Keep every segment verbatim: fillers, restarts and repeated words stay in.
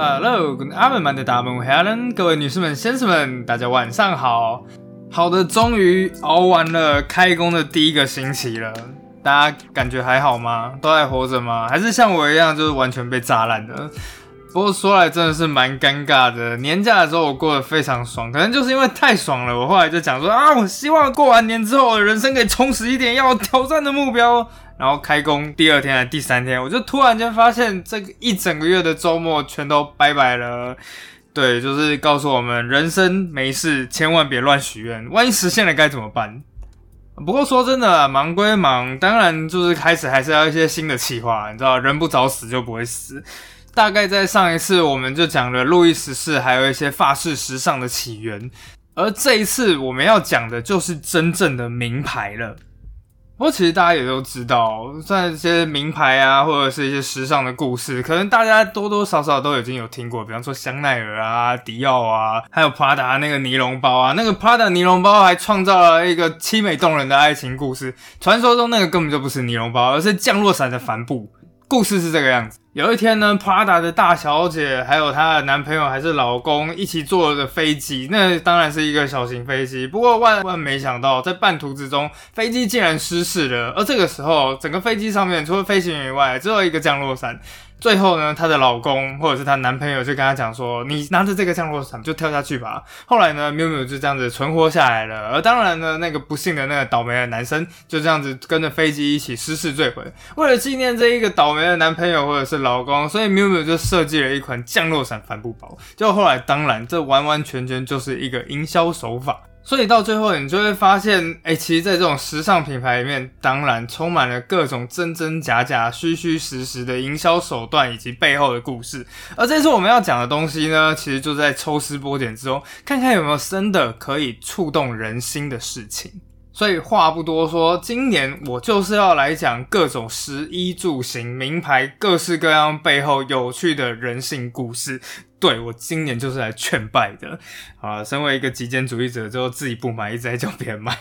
Hello, good afternoon, meine Damen und Herren， 各位女士们、先生们，大家晚上好。好的，终于熬完了开工的第一个星期了，大家感觉还好吗？都还活着吗？还是像我一样，就是完全被炸烂的？不过说来真的是蛮尴尬的，年假的时候我过得非常爽，可能就是因为太爽了，我后来就讲说啊，我希望过完年之后我的人生可以充实一点，要有挑战的目标。然后开工第二天还是第三天，我就突然间发现这个一整个月的周末全都拜拜了。对，就是告诉我们人生没事，千万别乱许愿，万一实现了该怎么办？不过说真的，忙归忙，当然就是开始还是要一些新的企划，你知道，人不早死就不会死。大概在上一次我们就讲了路易十四，还有一些法式时尚的起源，而这一次我们要讲的就是真正的名牌了。不过其实大家也都知道，像一些名牌啊，或者是一些时尚的故事，可能大家多多少少都已经有听过，比方说香奈儿啊、迪奥啊，还有 Prada 那个尼龙包啊，那个 Prada 尼龙包还创造了一个凄美动人的爱情故事。传说中那个根本就不是尼龙包，而是降落伞的帆布。故事是这个样子，有一天呢 Prada 的大小姐还有她的男朋友还是老公一起坐着飞机，那当然是一个小型飞机，不过万万没想到在半途之中飞机竟然失事了，而这个时候整个飞机上面除了飞行员以外只有一个降落伞，最后呢她的老公或者是她男朋友就跟她讲说，你拿着这个降落伞就跳下去吧。后来呢 MiuMiu 就这样子存活下来了，而当然呢那个不幸的那个倒霉的男生就这样子跟着飞机一起失事坠毁。为了纪念这一个倒霉的男朋友或者是老公，所以 MiuMiu 就设计了一款降落伞帆布包，就后来当然这完完全全就是一个营销手法，所以到最后你就会发现诶、欸、其实在这种时尚品牌里面当然充满了各种真真假假虚虚实实的营销手段以及背后的故事，而这次我们要讲的东西呢其实就在抽丝剥茧之中看看有没有真的可以触动人心的事情。所以话不多说，今年我就是要来讲各种食衣住行名牌各式各样背后有趣的人性故事。对，我今年就是来劝败的。好啦，身为一个极简主义者，就自己不买，一直在叫别人买。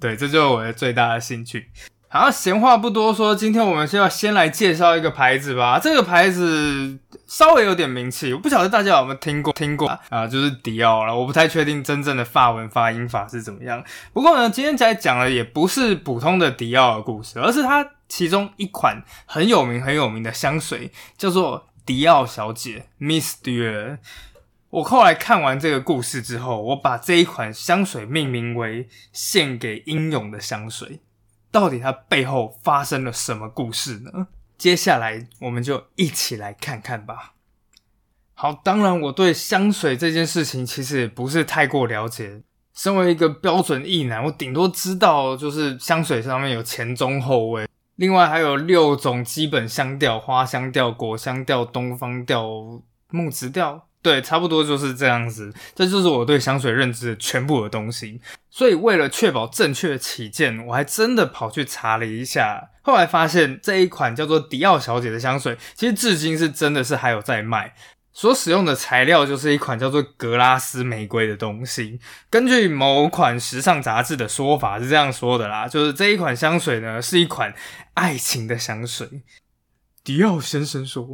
对，这就是我的最大的兴趣。好，闲话不多说，今天我们就要先来介绍一个牌子吧。这个牌子稍微有点名气，我不晓得大家有没有听过听过啊、呃，就是迪奥啦。我不太确定真正的法文发音法是怎么样。不过呢，今天才讲的也不是普通的迪奥的故事，而是它其中一款很有名很有名的香水，叫做迪奥小姐 Miss Dior。我后来看完这个故事之后，我把这一款香水命名为“献给英勇的香水”。到底它背后发生了什么故事呢？接下来我们就一起来看看吧。好，当然我对香水这件事情其实也不是太过了解。身为一个标准异男，我顶多知道就是香水上面有前中后味，另外还有六种基本香调：花香调、果香调、东方调、木质调。对，差不多就是这样子，这就是我对香水认知的全部的东西。所以为了确保正确的起见，我还真的跑去查了一下，后来发现这一款叫做迪奥小姐的香水其实至今是真的是还有在卖，所使用的材料就是一款叫做格拉斯玫瑰的东西。根据某款时尚杂志的说法是这样说的啦，就是这一款香水呢是一款爱情的香水。迪奥先生说，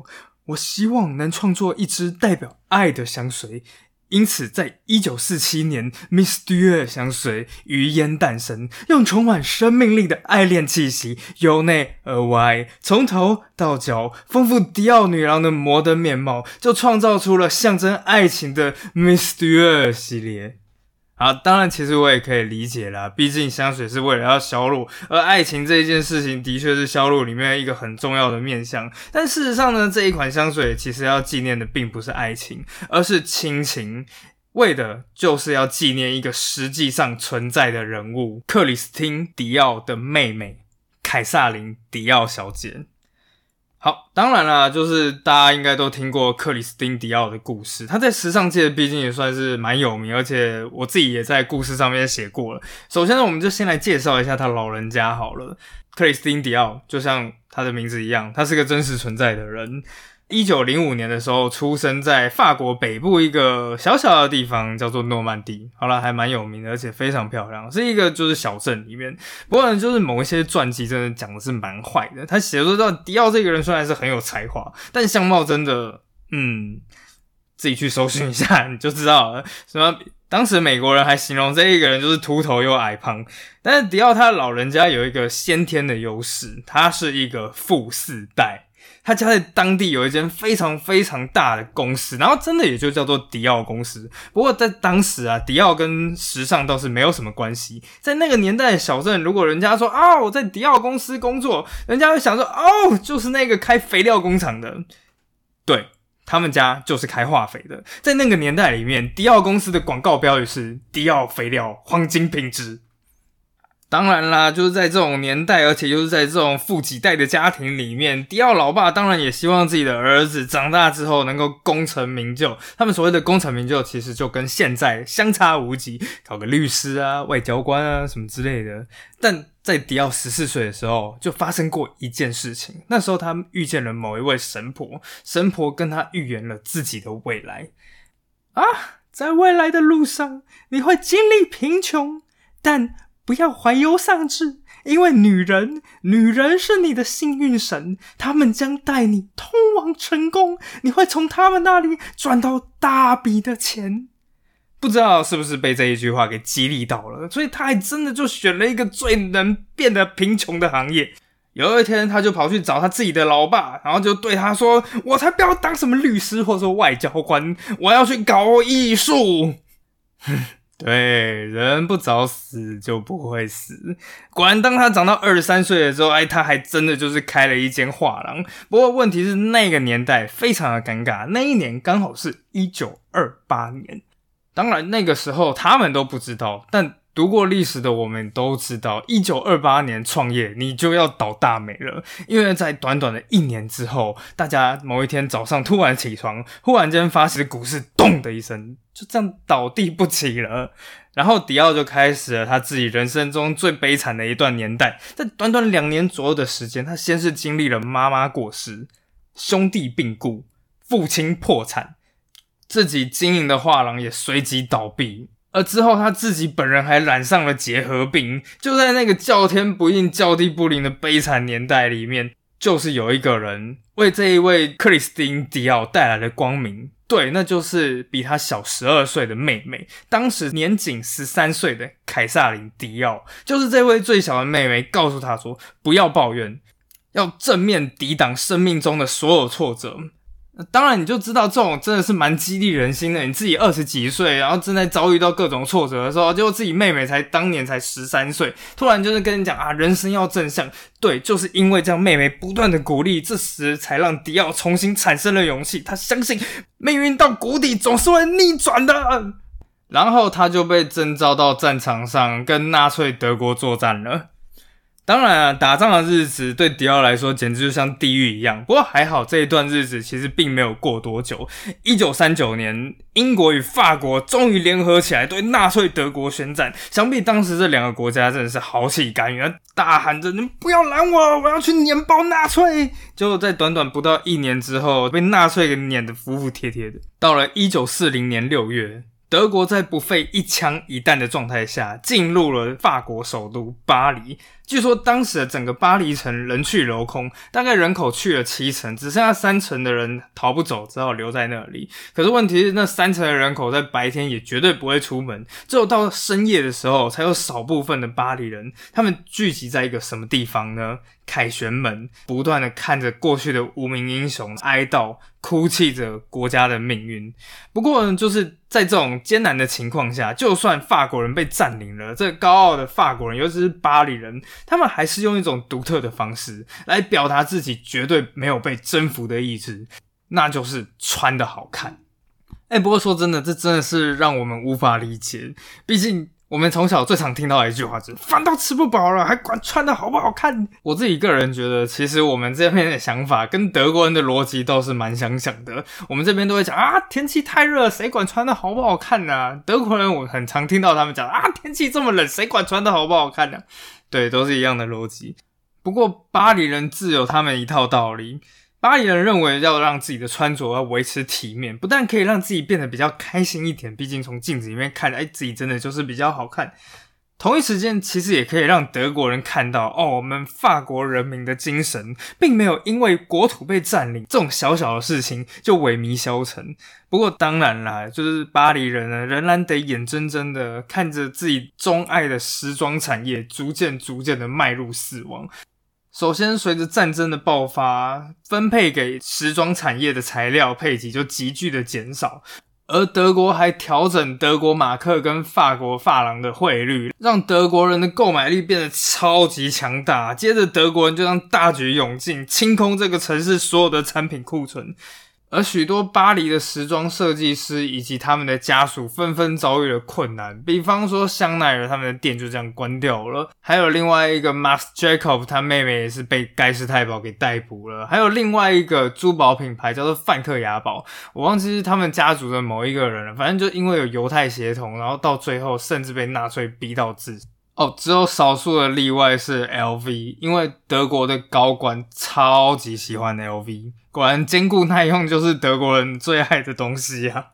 我希望能创作一支代表爱的香水，因此在一九四七年 Miss Dior 香水于烟诞生，用充满生命力的爱恋气息由内而外从头到脚丰富迪奥女郎的摩登面貌，就创造出了象征爱情的 Miss Dior 系列。好，当然其实我也可以理解啦，毕竟香水是为了要销路，而爱情这一件事情的确是销路里面一个很重要的面向。但事实上呢，这一款香水其实要纪念的并不是爱情，而是亲情，为的就是要纪念一个实际上存在的人物——克里斯汀·迪奥的妹妹凯萨琳·迪奥小姐。好，当然啦，就是大家应该都听过克里斯汀·迪奥的故事，他在时尚界毕竟也算是蛮有名，而且我自己也在故事上面写过了。首先呢，我们就先来介绍一下他老人家好了。克里斯汀·迪奥就像他的名字一样，他是个真实存在的人。一九零五年的时候出生在法国北部一个小小的地方叫做诺曼底，好啦，还蛮有名的，而且非常漂亮，是一个就是小镇里面。不过呢，就是某一些传记真的讲的是蛮坏的，他写说到迪奥这个人虽然是很有才华，但相貌真的嗯自己去搜寻一下你就知道了。什么当时美国人还形容这一个人就是秃头又矮胖，但是迪奥他老人家有一个先天的优势，他是一个富四代。他家在当地有一间非常非常大的公司，然后真的也就叫做迪奥公司。不过在当时啊，迪奥跟时尚倒是没有什么关系。在那个年代的小镇，如果人家说啊、哦、我在迪奥公司工作，人家会想说哦就是那个开肥料工厂的。对，他们家就是开化肥的。在那个年代里面，迪奥公司的广告标语是迪奥肥料黄金品质。当然啦，就是在这种年代，而且就是在这种富几代的家庭里面，迪奥老爸当然也希望自己的儿子长大之后能够功成名就。他们所谓的功成名就其实就跟现在相差无几，考个律师啊、外交官啊什么之类的。但在迪奥十四岁的时候就发生过一件事情，那时候他遇见了某一位神婆，神婆跟他预言了自己的未来。啊，在未来的路上你会经历贫穷，但不要怀忧丧志，因为女人，女人是你的幸运神，她们将带你通往成功，你会从她们那里赚到大笔的钱。不知道是不是被这一句话给激励到了，所以他还真的就选了一个最能变得贫穷的行业。有一天他就跑去找他自己的老爸，然后就对他说，我才不要当什么律师或者说外交官，我要去搞艺术。对，人不早死就不会死。果然当他长到二十三岁的时候，哎，他还真的就是开了一间画廊。不过问题是那个年代非常的尴尬，那一年刚好是一九二八年。当然那个时候他们都不知道，但读过历史的我们都知道，一九二八年创业你就要倒大霉了。因为在短短的一年之后，大家某一天早上突然起床，忽然间发现股市咚的一声就这样倒地不起了。然后迪奥就开始了他自己人生中最悲惨的一段年代。在短短两年左右的时间，他先是经历了妈妈过世、兄弟病故、父亲破产，自己经营的画廊也随即倒闭。而之后他自己本人还染上了结核病。就在那个叫天不应、叫地不灵的悲惨年代里面，就是有一个人为这一位克里斯汀·迪奥带来了光明。对，那就是比他小十二岁的妹妹，当时年仅十三岁的凯萨琳·迪奥。就是这位最小的妹妹告诉他说，不要抱怨，要正面抵挡生命中的所有挫折。当然你就知道这种真的是蛮激励人心的，你自己二十几岁，然后正在遭遇到各种挫折的时候，结果自己妹妹才当年才十三岁，突然就是跟你讲啊，人生要正向。对，就是因为这样妹妹不断的鼓励，这时才让迪奥重新产生了勇气，他相信命运到谷底总是会逆转的。然后他就被征召到战场上跟纳粹德国作战了。当然啊，打仗的日子对迪奥来说简直就像地狱一样。不过还好，这一段日子其实并没有过多久。一九三九年，英国与法国终于联合起来对纳粹德国宣战。想必当时这两个国家真的是豪气干云，大喊着，你们不要拦我，我要去碾爆纳粹。结果在短短不到一年之后，被纳粹给碾得服服帖帖的。到了一九四零年六月，德国在不费一枪一弹的状态下进入了法国首都巴黎。据说当时的整个巴黎城人去楼空，大概人口去了七成，只剩下三成的人逃不走，只好留在那里。可是问题是那三成的人口在白天也绝对不会出门，只有到深夜的时候才有少部分的巴黎人，他们聚集在一个什么地方呢？凯旋门，不断的看着过去的无名英雄哀悼，哭泣着国家的命运。不过呢，就是在这种艰难的情况下，就算法国人被占领了，这高傲的法国人，尤其是巴黎人，他们还是用一种独特的方式来表达自己绝对没有被征服的意志，那就是穿得好看。欸，不过说真的，这真的是让我们无法理解。毕竟我们从小最常听到的一句话就是，饭都吃不饱了，还管穿的好不好看。我自己个人觉得，其实我们这边的想法跟德国人的逻辑倒是蛮相像的。我们这边都会讲啊，天气太热，谁管穿的好不好看啊？德国人我很常听到他们讲啊，天气这么冷，谁管穿的好不好看啊？对，都是一样的逻辑。不过巴黎人自有他们一套道理。巴黎人认为要让自己的穿着要维持体面，不但可以让自己变得比较开心一点，毕竟从镜子里面看，哎，自己真的就是比较好看。同一时间其实也可以让德国人看到哦，我们法国人民的精神并没有因为国土被占领这种小小的事情就萎靡消沉。不过当然啦，就是巴黎人呢仍然得眼睁睁的看着自己钟爱的时装产业逐渐逐渐的迈入死亡。首先随着战争的爆发，分配给时装产业的材料配给就急剧的减少，而德国还调整德国马克跟法国法郎的汇率，让德国人的购买力变得超级强大。接着德国人就让大举涌进，清空这个城市所有的产品库存，而许多巴黎的时装设计师以及他们的家属纷纷遭遇了困难，比方说香奈儿他们的店就这样关掉了，还有另外一个 Max Jacob 他妹妹也是被盖世太保给逮捕了，还有另外一个珠宝品牌叫做范克雅宝，我忘记是他们家族的某一个人了，反正就因为有犹太血统，然后到最后甚至被纳粹逼到自杀。哦，只有少数的例外是 L V， 因为德国的高官超级喜欢 L V， 果然坚固耐用就是德国人最爱的东西啊。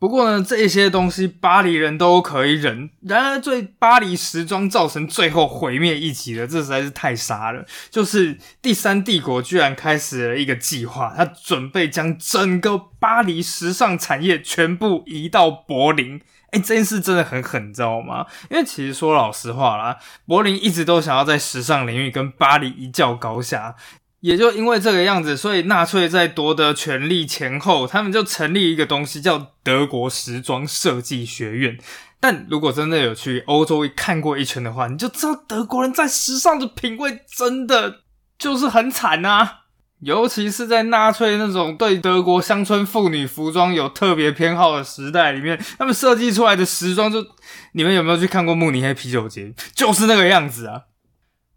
不过呢，这些东西巴黎人都可以忍，然而对巴黎时装造成最后毁灭一击的，这实在是太傻了。就是第三帝国居然开始了一个计划，他准备将整个巴黎时尚产业全部移到柏林。欸，这件事真的很狠，你知道吗？因为其实说老实话啦，柏林一直都想要在时尚领域跟巴黎一较高下，也就因为这个样子，所以纳粹在夺得权力前后，他们就成立一个东西叫德国时装设计学院。但如果真的有去欧洲看过一圈的话，你就知道德国人在时尚的品味真的就是很惨啊。尤其是在纳粹那种对德国乡村妇女服装有特别偏好的时代里面，他们设计出来的时装就，你们有没有去看过慕尼黑啤酒节？就是那个样子啊。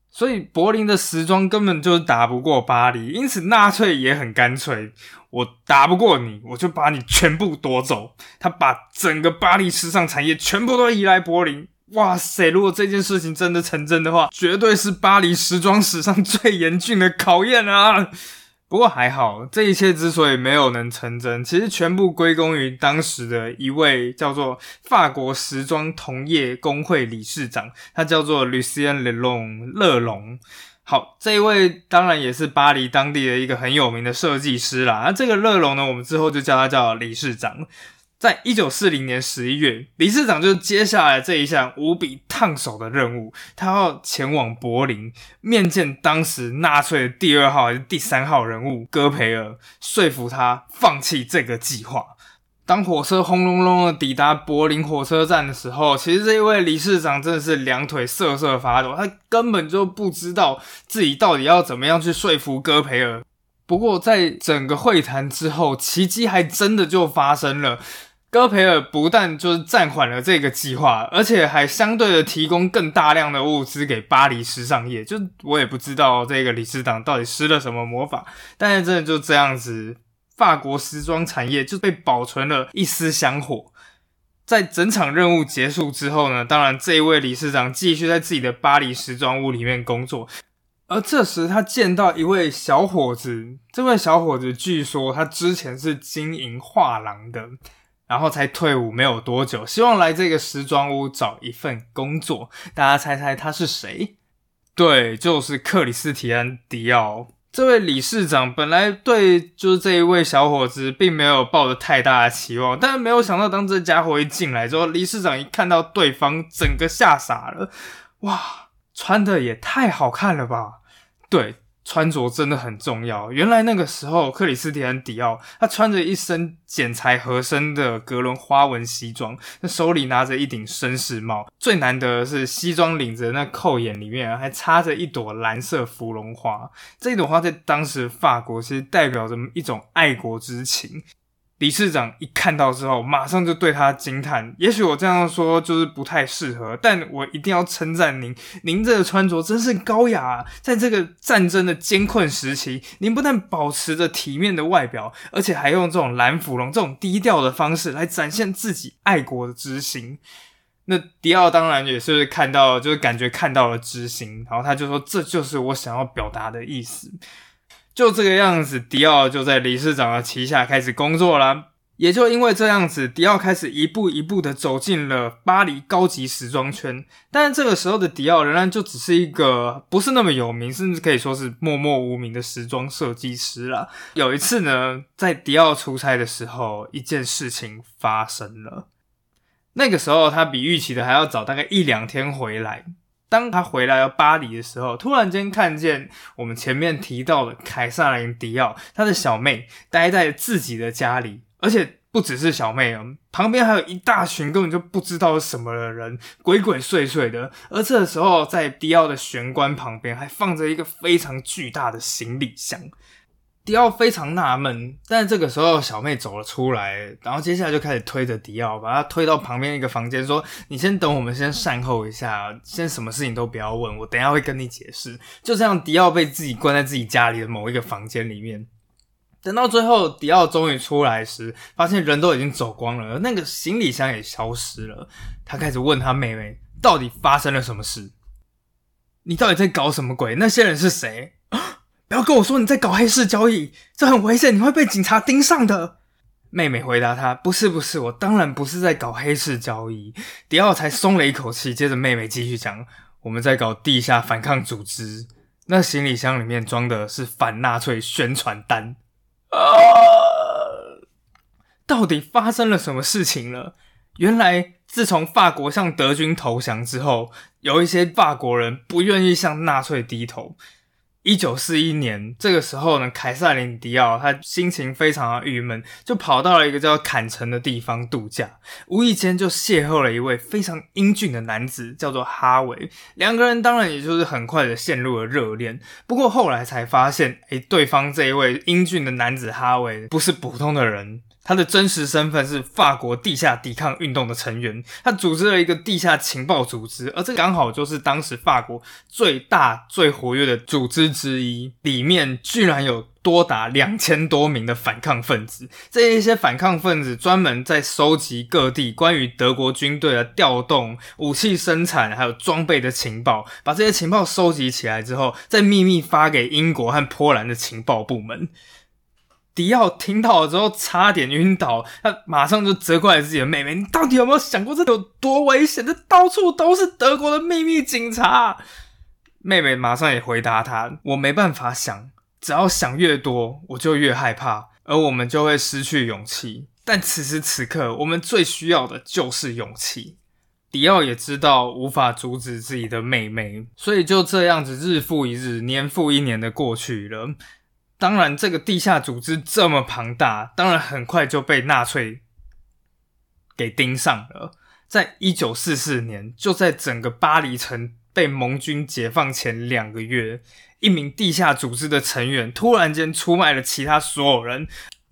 所以柏林的时装根本就是打不过巴黎，因此纳粹也很干脆，我打不过你，我就把你全部夺走。他把整个巴黎时尚产业全部都移来柏林。哇塞，如果这件事情真的成真的话，绝对是巴黎时装史上最严峻的考验啊。不过还好，这一切之所以没有能成真，其实全部归功于当时的一位叫做法国时装同业工会理事长，他叫做 Lucien Lelong 勒龙。好，这一位当然也是巴黎当地的一个很有名的设计师啦。那这个勒龙呢，我们之后就叫他叫理事长。在一九四零年十一月，理事长就接下来这一项无比烫手的任务，他要前往柏林面见当时纳粹的第二号还是第三号人物戈培尔，说服他放弃这个计划。当火车轰隆隆的抵达柏林火车站的时候，其实这一位理事长真的是两腿瑟瑟发抖，他根本就不知道自己到底要怎么样去说服戈培尔。不过在整个会谈之后，奇迹还真的就发生了。戈培尔不但就是暂缓了这个计划，而且还相对的提供更大量的物资给巴黎时尚业。就我也不知道这个理事长到底施了什么魔法，但是真的就这样子，法国时装产业就被保存了一丝香火。在整场任务结束之后呢，当然这一位理事长继续在自己的巴黎时装屋里面工作。而这时他见到一位小伙子，这位小伙子据说他之前是经营画廊的，然后才退伍没有多久，希望来这个时装屋找一份工作。大家猜猜他是谁？对，就是克里斯蒂安·迪奥。这位理事长本来对就是这一位小伙子并没有抱着太大的期望，但没有想到当这家伙一进来之后，理事长一看到对方整个吓傻了。哇，穿的也太好看了吧。对，穿着真的很重要。原来那个时候克里斯蒂安·迪奥他穿着一身剪裁合身的格伦花纹西装，那手里拿着一顶绅士帽，最难得的是西装领子那扣眼里面还插着一朵蓝色芙蓉花，这朵花在当时法国其实代表着一种爱国之情。理事长一看到之后马上就对他惊叹，也许我这样说就是不太适合，但我一定要称赞您，您这个穿着真是高雅啊，在这个战争的艰困时期，您不但保持着体面的外表，而且还用这种蓝芙蓉这种低调的方式来展现自己爱国的之心。那迪奥当然也是看到，就是感觉看到了之心，然后他就说这就是我想要表达的意思。就这个样子，迪奥就在理事长的旗下开始工作啦。也就因为这样子，迪奥开始一步一步的走进了巴黎高级时装圈。但是这个时候的迪奥仍然就只是一个不是那么有名，甚至可以说是默默无名的时装设计师啦。有一次呢，在迪奥出差的时候，一件事情发生了。那个时候他比预期的还要早大概一两天回来。当他回来到巴黎的时候，突然间看见我们前面提到的凯撒琳·迪奥，他的小妹待在自己的家里。而且不只是小妹哦，旁边还有一大群根本就不知道是什么的人，鬼鬼祟祟的。而这时候，在迪奥的玄关旁边还放着一个非常巨大的行李箱。迪奥非常纳闷，但这个时候小妹走了出来，然后接下来就开始推着迪奥，把他推到旁边一个房间，说：“你先等我们，先善后一下，先什么事情都不要问，我等一下会跟你解释。”就这样，迪奥被自己关在自己家里的某一个房间里面。等到最后，迪奥终于出来时，发现人都已经走光了，那个行李箱也消失了。他开始问他妹妹，到底发生了什么事？你到底在搞什么鬼？那些人是谁？不要跟我说你在搞黑市交易，这很危险，你会被警察盯上的。妹妹回答他，不是不是，我当然不是在搞黑市交易。迪奥才松了一口气，接着妹妹继续讲，我们在搞地下反抗组织，那行李箱里面装的是反纳粹宣传单。啊！到底发生了什么事情了？原来自从法国向德军投降之后，有一些法国人不愿意向纳粹低头。一九四一年这个时候呢，凯撒琳·迪奥他心情非常的郁闷，就跑到了一个叫坎城的地方度假，无意间就邂逅了一位非常英俊的男子，叫做哈维。两个人当然也就是很快的陷入了热恋，不过后来才发现，诶，对方这一位英俊的男子哈维不是普通的人，他的真实身份是法国地下抵抗运动的成员，他组织了一个地下情报组织，而这刚好就是当时法国最大最活跃的组织之一，里面居然有多达两千多名的反抗分子。这一些反抗分子专门在收集各地关于德国军队的调动、武器生产还有装备的情报，把这些情报收集起来之后，再秘密发给英国和波兰的情报部门。迪奥听到了之后差点晕倒，他马上就责怪了自己的妹妹，你到底有没有想过这有多危险？这到处都是德国的秘密警察。妹妹马上也回答他，我没办法想，只要想越多我就越害怕，而我们就会失去勇气，但此时此刻我们最需要的就是勇气。迪奥也知道无法阻止自己的妹妹，所以就这样子日复一日，年复一年的过去了。当然这个地下组织这么庞大，当然很快就被纳粹给盯上了。在一九四四年，就在整个巴黎城被盟军解放前两个月，一名地下组织的成员突然间出卖了其他所有人，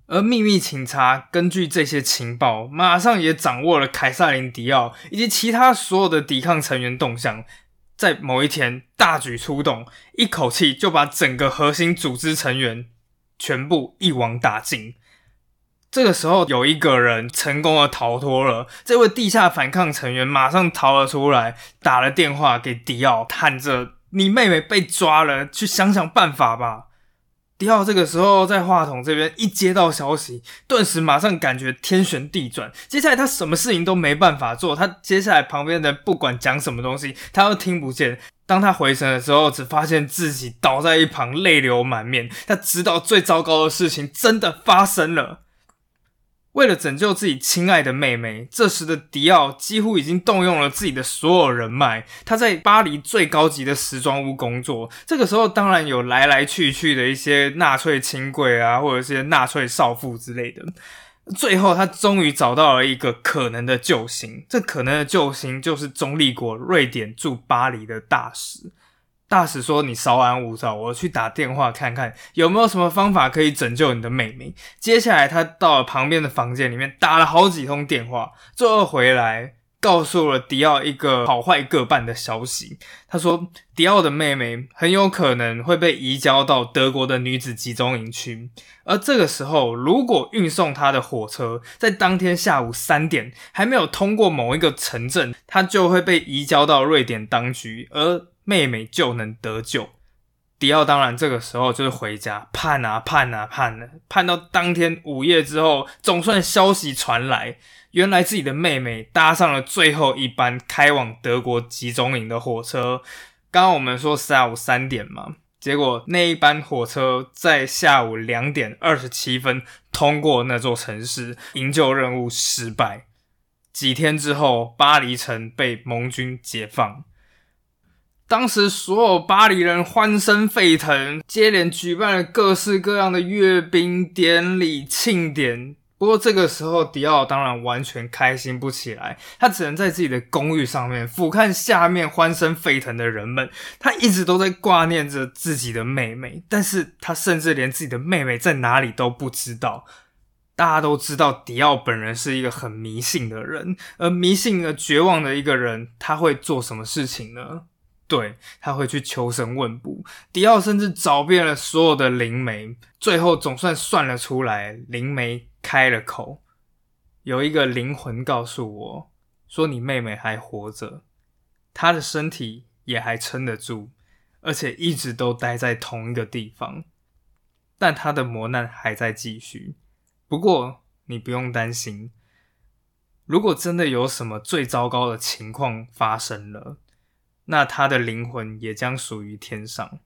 而秘密警察根据这些情报马上也掌握了凯撒琳·迪奥以及其他所有的抵抗成员动向，在某一天大举出动，一口气就把整个核心组织成员全部一网打尽。这个时候有一个人成功的逃脱了，这位地下反抗成员马上逃了出来，打了电话给迪奥，喊着你妹妹被抓了，去想想办法吧。迪奥这个时候在话筒这边一接到消息，顿时马上感觉天旋地转，接下来他什么事情都没办法做，他接下来旁边的人不管讲什么东西他都听不见。当他回神的时候，只发现自己倒在一旁泪流满面，他知道最糟糕的事情真的发生了。为了拯救自己亲爱的妹妹，这时的迪奥几乎已经动用了自己的所有人脉，他在巴黎最高级的时装屋工作，这个时候当然有来来去去的一些纳粹亲贵啊，或者是纳粹少妇之类的。最后他终于找到了一个可能的救星，这可能的救星就是中立国瑞典驻巴黎的大使。大使说，你稍安勿躁，我去打电话看看有没有什么方法可以拯救你的妹妹。接下来他到了旁边的房间里面打了好几通电话，最后回来告诉了迪奥一个好坏各半的消息。他说迪奥的妹妹很有可能会被移交到德国的女子集中营区，而这个时候如果运送她的火车在当天下午三点还没有通过某一个城镇，她就会被移交到瑞典当局，而妹妹就能得救。迪奥当然这个时候就是回家盼啊盼啊盼了，盼到当天午夜之后，总算消息传来，原来自己的妹妹搭上了最后一班开往德国集中营的火车。刚刚我们说下午三点嘛，结果那一班火车在下午两点二十七分通过那座城市，营救任务失败。几天之后，巴黎城被盟军解放。当时所有巴黎人欢声沸腾，接连举办了各式各样的阅兵典礼、庆典。不过这个时候迪奥当然完全开心不起来，他只能在自己的公寓上面俯瞰下面欢声沸腾的人们。他一直都在挂念着自己的妹妹，但是他甚至连自己的妹妹在哪里都不知道。大家都知道迪奥本人是一个很迷信的人，而迷信而绝望的一个人，他会做什么事情呢？对，他会去求神问卜。迪奥甚至找遍了所有的灵媒，最后总算算了出来，灵媒开了口。有一个灵魂告诉我，说你妹妹还活着，她的身体也还撑得住，而且一直都待在同一个地方。但她的磨难还在继续。不过，你不用担心，如果真的有什么最糟糕的情况发生了，那他的灵魂也将属于天上。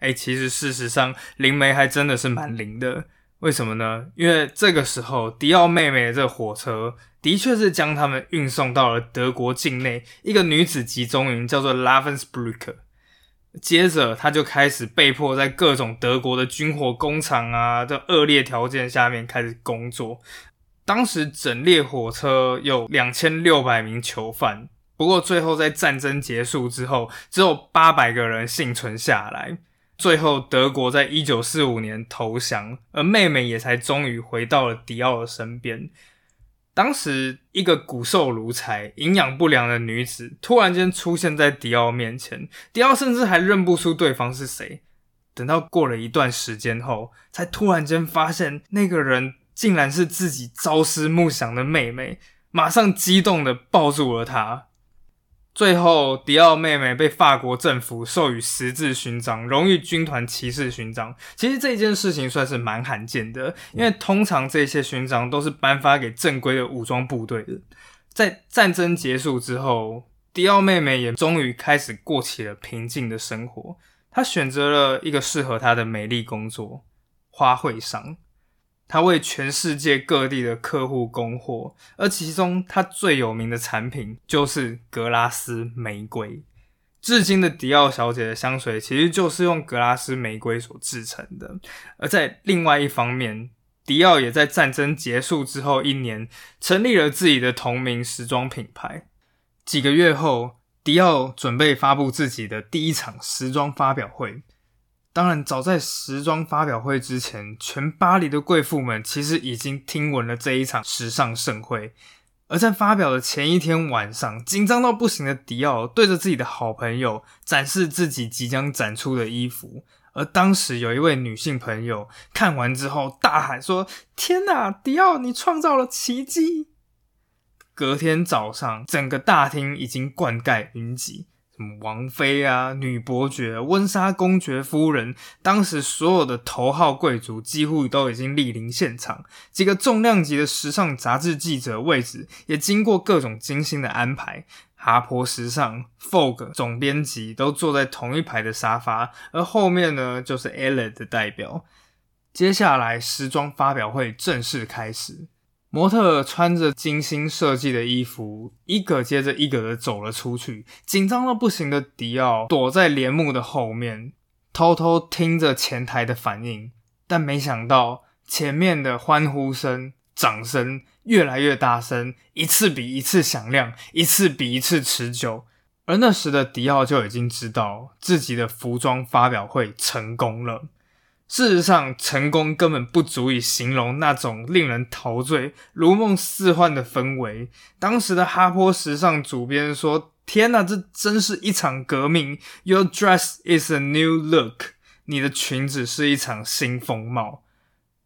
欸，其实事实上灵媒还真的是蛮灵的。为什么呢？因为这个时候迪奥妹妹的这火车的确是将他们运送到了德国境内一个女子集中营，叫做 Ravensbrück。 接着他就开始被迫在各种德国的军火工厂啊的恶劣条件下面开始工作。当时整列火车有两千六百名囚犯，不过最后在战争结束之后，只有八百个人幸存下来。最后德国在一九四五年投降，而妹妹也才终于回到了迪奥的身边。当时一个骨瘦如柴、营养不良的女子突然间出现在迪奥面前，迪奥甚至还认不出对方是谁。等到过了一段时间后，才突然间发现那个人竟然是自己朝思暮想的妹妹，马上激动地抱住了她。最后迪奥妹妹被法国政府授予十字勋章、荣誉军团骑士勋章。其实这件事情算是蛮罕见的，因为通常这些勋章都是颁发给正规的武装部队的。在战争结束之后，迪奥妹妹也终于开始过起了平静的生活。她选择了一个适合她的美丽工作——花卉商。她为全世界各地的客户供货，而其中她最有名的产品就是格拉斯玫瑰。至今的迪奥小姐的香水其实就是用格拉斯玫瑰所制成的。而在另外一方面，迪奥也在战争结束之后一年成立了自己的同名时装品牌。几个月后，迪奥准备发布自己的第一场时装发表会。当然，早在时装发表会之前，全巴黎的贵妇们其实已经听闻了这一场时尚盛会。而在发表的前一天晚上，紧张到不行的迪奥对着自己的好朋友展示自己即将展出的衣服。而当时有一位女性朋友看完之后大喊说：“天哪，迪奥，你创造了奇迹！”隔天早上，整个大厅已经灌溉云集。王妃啊，女伯爵、温莎公爵夫人，当时所有的头号贵族几乎都已经莅临现场。几个重量级的时尚杂志记者位置也经过各种精心的安排。哈珀时尚、Vogue 总编辑都坐在同一排的沙发，而后面呢就是 Elle 的代表。接下来，时装发表会正式开始。模特儿穿着精心设计的衣服，一个接着一个的走了出去。紧张到不行的迪奥躲在帘幕的后面，偷偷听着前台的反应。但没想到，前面的欢呼声、掌声越来越大声，一次比一次响亮，一次比一次持久。而那时的迪奥就已经知道自己的服装发表会成功了。事实上，成功根本不足以形容那种令人陶醉、如梦似幻的氛围。当时的哈珀时尚主编说：“天哪，这真是一场革命 ！Your dress is a new look。”你的裙子是一场新风貌。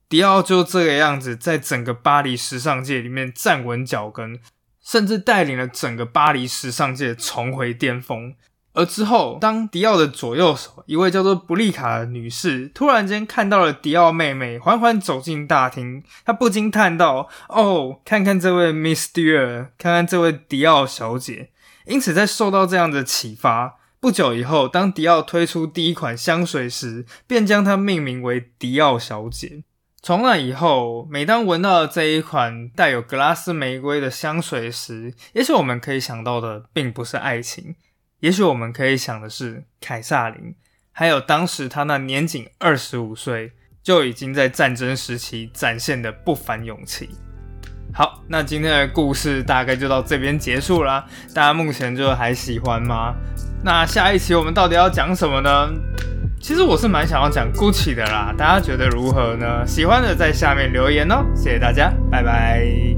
迪奥就这个样子，在整个巴黎时尚界里面站稳脚跟，甚至带领了整个巴黎时尚界重回巅峰。而之后，当迪奥的左右手一位叫做布丽卡的女士突然间看到了迪奥妹妹缓缓走进大厅，她不禁叹道：哦，看看这位 Miss Dior， 看看这位迪奥小姐。因此在受到这样的启发，不久以后当迪奥推出第一款香水时，便将它命名为迪奥小姐。从那以后，每当闻到这一款带有格拉斯玫瑰的香水时，也许我们可以想到的并不是爱情，也许我们可以想的是凯撒琳，还有当时她那年仅二十五岁就已经在战争时期展现的不凡勇气。好，那今天的故事大概就到这边结束啦。大家目前就还喜欢吗？那下一期我们到底要讲什么呢？其实我是蛮想要讲 Gucci 的啦，大家觉得如何呢？喜欢的在下面留言哦，谢谢大家，拜拜。